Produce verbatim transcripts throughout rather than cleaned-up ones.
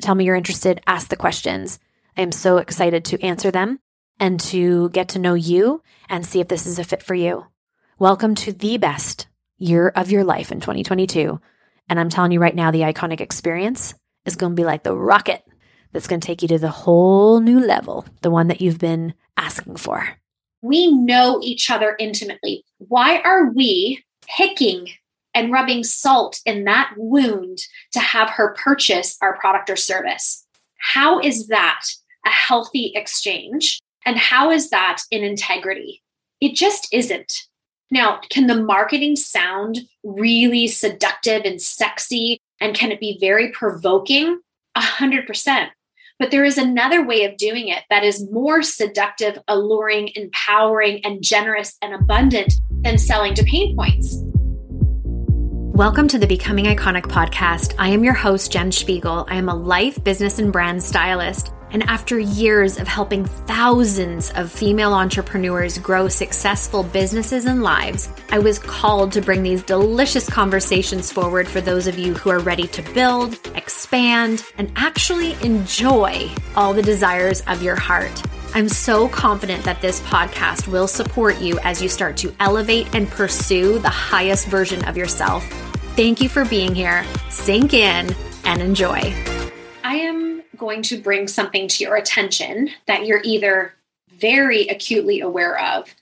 Tell me you're interested, ask the questions. I am so excited to answer them and to get to know you and see if this is a fit for you. Welcome to the best year of your life in twenty twenty-two. And I'm telling you right now, the Iconic Experience is going to be like the rocket that's going to take you to the whole new level, the one that you've been asking for. We know each other intimately. Why are we picking and rubbing salt in that wound to have her purchase our product or service? How is that a healthy exchange? And how is that in integrity? It just isn't. Now, can the marketing sound really seductive and sexy? And can it be very provoking? A hundred percent. But there is another way of doing it that is more seductive, alluring, empowering, and generous and abundant than selling to pain points. Welcome to the Becoming Iconic Podcast. I am your host, Jen Spiegel. I am a life, business, and brand stylist. And after years of helping thousands of female entrepreneurs grow successful businesses and lives, I was called to bring these delicious conversations forward for those of you who are ready to build, expand, and actually enjoy all the desires of your heart. I'm so confident that this podcast will support you as you start to elevate and pursue the highest version of yourself. Thank you for being here. Sink in and enjoy. I am going to bring something to your attention that you're either very acutely aware of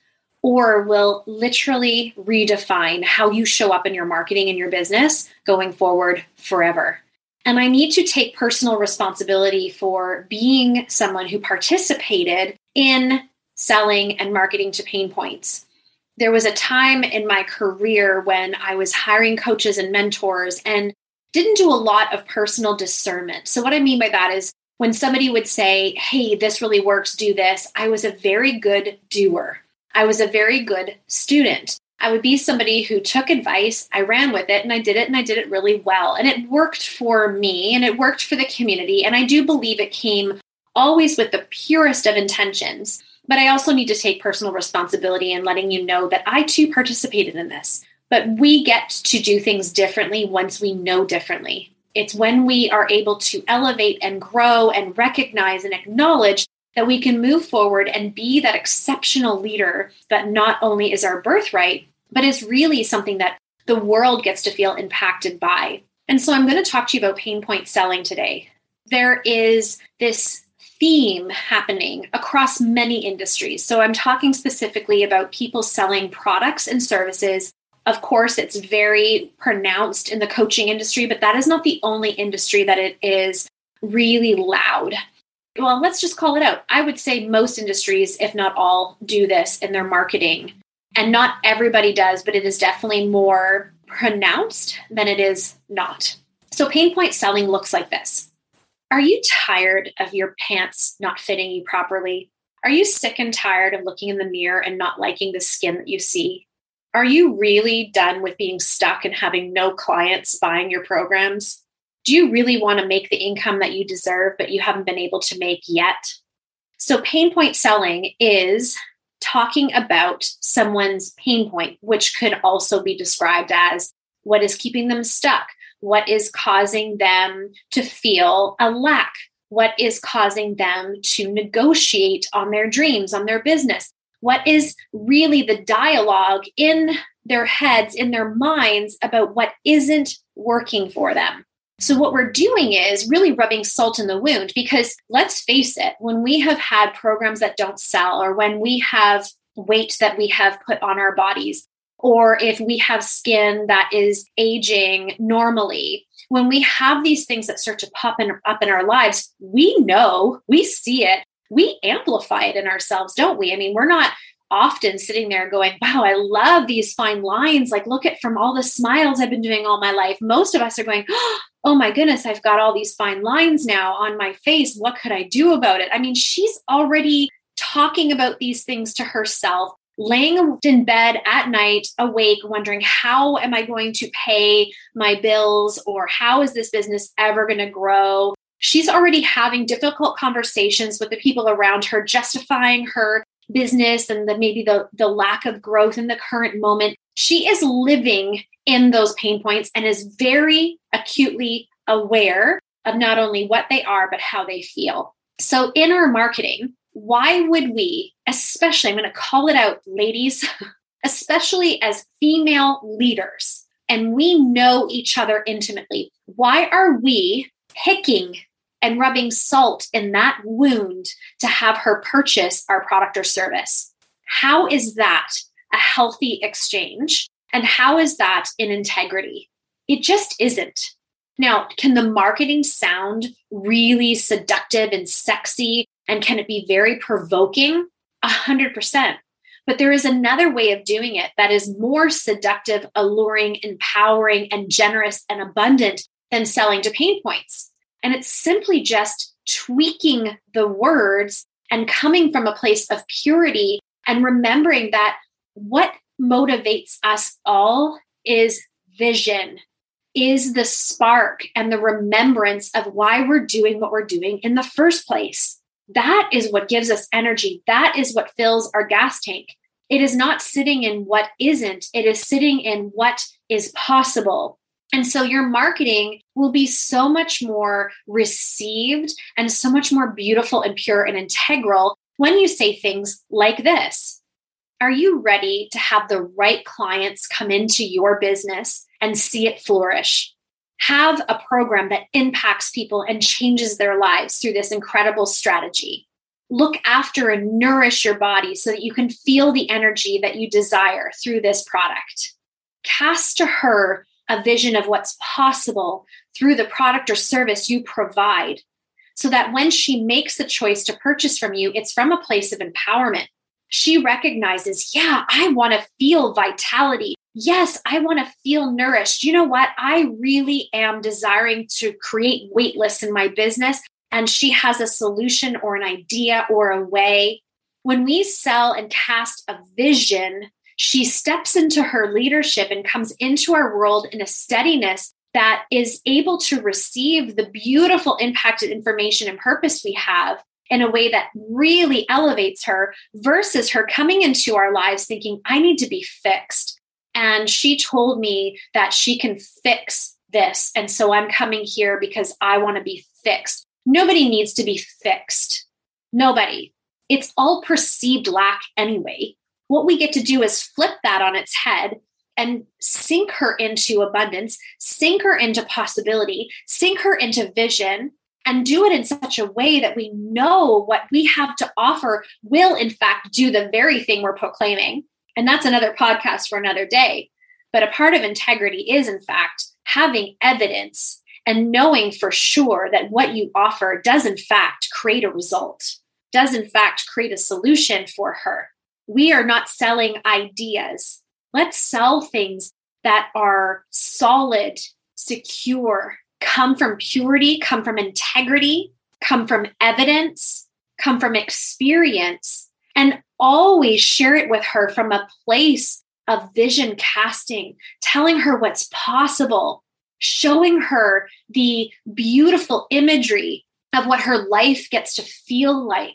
or will literally redefine how you show up in your marketing and your business going forward forever. And I need to take personal responsibility for being someone who participated in selling and marketing to pain points. There was a time in my career when I was hiring coaches and mentors and didn't do a lot of personal discernment. So what I mean by that is when somebody would say, hey, this really works, do this, I was a very good doer. I was a very good student. I would be somebody who took advice, I ran with it, and I did it, and I did it really well. And it worked for me, and it worked for the community. And I do believe it came always with the purest of intentions. But I also need to take personal responsibility in letting you know that I too participated in this. But we get to do things differently once we know differently. It's when we are able to elevate and grow and recognize and acknowledge that we can move forward and be that exceptional leader that not only is our birthright, but is really something that the world gets to feel impacted by. And so I'm going to talk to you about pain point selling today. There is this theme happening across many industries. So I'm talking specifically about people selling products and services. Of course, it's very pronounced in the coaching industry, but that is not the only industry that it is really loud. Well, let's just call it out. I would say most industries, if not all, do this in their marketing. And not everybody does, but it is definitely more pronounced than it is not. So pain point selling looks like this. Are you tired of your pants not fitting you properly? Are you sick and tired of looking in the mirror and not liking the skin that you see? Are you really done with being stuck and having no clients buying your programs? Do you really want to make the income that you deserve, but you haven't been able to make yet? So pain point selling is talking about someone's pain point, which could also be described as what is keeping them stuck, what is causing them to feel a lack, what is causing them to negotiate on their dreams, on their business, what is really the dialogue in their heads, in their minds about what isn't working for them. So what we're doing is really rubbing salt in the wound, because let's face it, when we have had programs that don't sell, or when we have weight that we have put on our bodies, or if we have skin that is aging normally, when we have these things that start to pop in, up in our lives, we know, we see it, we amplify it in ourselves, don't we? I mean, we're not often sitting there going, wow, I love these fine lines. Like, look at from all the smiles I've been doing all my life. Most of us are going, oh my goodness, I've got all these fine lines now on my face. What could I do about it? I mean, she's already talking about these things to herself, laying in bed at night, awake, wondering, how am I going to pay my bills? Or how is this business ever going to grow? She's already having difficult conversations with the people around her, justifying her business and the, maybe the, the lack of growth in the current moment. She is living in those pain points and is very acutely aware of not only what they are, but how they feel. So in our marketing, why would we, especially, I'm going to call it out, ladies, especially as female leaders, and we know each other intimately, why are we picking and rubbing salt in that wound to have her purchase our product or service? How is that a healthy exchange? And how is that in integrity? It just isn't. Now, can the marketing sound really seductive and sexy? And can it be very provoking? A hundred percent. But there is another way of doing it that is more seductive, alluring, empowering, and generous and abundant than selling to pain points. And it's simply just tweaking the words and coming from a place of purity and remembering that what motivates us all is vision, is the spark and the remembrance of why we're doing what we're doing in the first place. That is what gives us energy. That is what fills our gas tank. It is not sitting in what isn't. It is sitting in what is possible. And so your marketing will be so much more received and so much more beautiful and pure and integral when you say things like this. Are you ready to have the right clients come into your business and see it flourish? Have a program that impacts people and changes their lives through this incredible strategy. Look after and nourish your body so that you can feel the energy that you desire through this product. Cast to her a vision of what's possible through the product or service you provide, so that when she makes the choice to purchase from you, it's from a place of empowerment. She recognizes, yeah, I want to feel vitality. Yes, I want to feel nourished. You know what? I really am desiring to create weight loss in my business. And she has a solution or an idea or a way. When we sell and cast a vision, she steps into her leadership and comes into our world in a steadiness that is able to receive the beautiful impact and information and purpose we have in a way that really elevates her, versus her coming into our lives thinking, I need to be fixed. And she told me that she can fix this. And so I'm coming here because I want to be fixed. Nobody needs to be fixed. Nobody. It's all perceived lack anyway. What we get to do is flip that on its head and sink her into abundance, sink her into possibility, sink her into vision, and do it in such a way that we know what we have to offer will, in fact, do the very thing we're proclaiming. And that's another podcast for another day. But a part of integrity is, in fact, having evidence and knowing for sure that what you offer does, in fact, create a result, does, in fact, create a solution for her. We are not selling ideas. Let's sell things that are solid, secure, come from purity, come from integrity, come from evidence, come from experience, and always share it with her from a place of vision casting, telling her what's possible, showing her the beautiful imagery of what her life gets to feel like,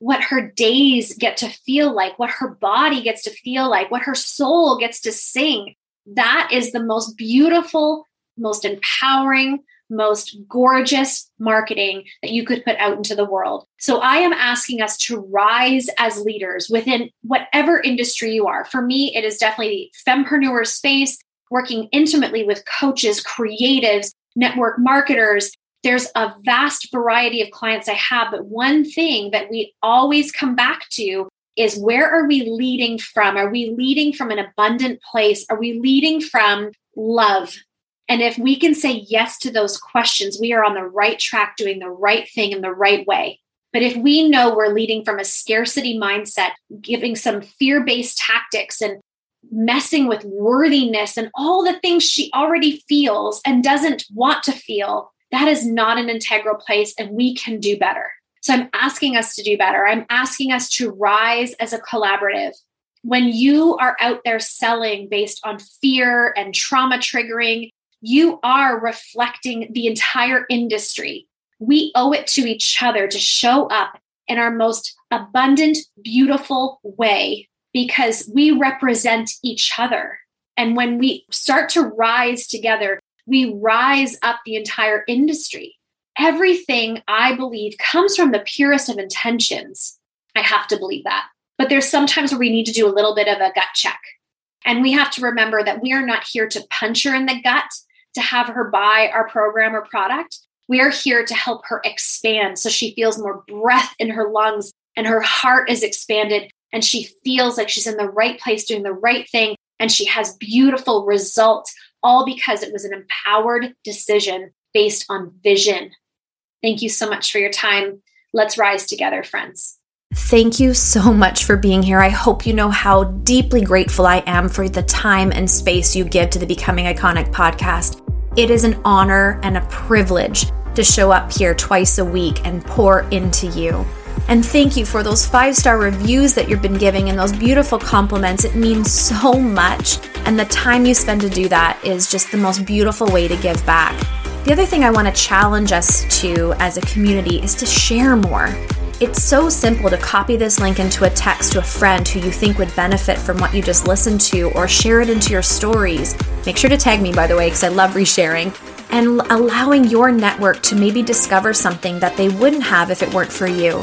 what her days get to feel like, what her body gets to feel like, what her soul gets to sing. That is the most beautiful, most empowering, most gorgeous marketing that you could put out into the world. So I am asking us to rise as leaders within whatever industry you are. For me, it is definitely the fempreneur space, working intimately with coaches, creatives, network marketers. There's a vast variety of clients I have, but one thing that we always come back to is, where are we leading from? Are we leading from an abundant place? Are we leading from love? And if we can say yes to those questions, we are on the right track, doing the right thing in the right way. But if we know we're leading from a scarcity mindset, giving some fear-based tactics and messing with worthiness and all the things she already feels and doesn't want to feel, that is not an integral place, and we can do better. So I'm asking us to do better. I'm asking us to rise as a collaborative. When you are out there selling based on fear and trauma triggering, you are reflecting the entire industry. We owe it to each other to show up in our most abundant, beautiful way, because we represent each other. And when we start to rise together, we rise up the entire industry. Everything, I believe, comes from the purest of intentions. I have to believe that. But there's sometimes where we need to do a little bit of a gut check. And we have to remember that we are not here to punch her in the gut, to have her buy our program or product. We are here to help her expand so she feels more breath in her lungs and her heart is expanded and she feels like she's in the right place doing the right thing and she has beautiful results, all because it was an empowered decision based on vision. Thank you so much for your time. Let's rise together, friends. Thank you so much for being here. I hope you know how deeply grateful I am for the time and space you give to the Becoming Iconic podcast. It is an honor and a privilege to show up here twice a week and pour into you. And thank you for those five-star reviews that you've been giving and those beautiful compliments. It means so much. And the time you spend to do that is just the most beautiful way to give back. The other thing I want to challenge us to as a community is to share more. It's so simple to copy this link into a text to a friend who you think would benefit from what you just listened to, or share it into your stories. Make sure to tag me, by the way, because I love resharing. And allowing your network to maybe discover something that they wouldn't have if it weren't for you.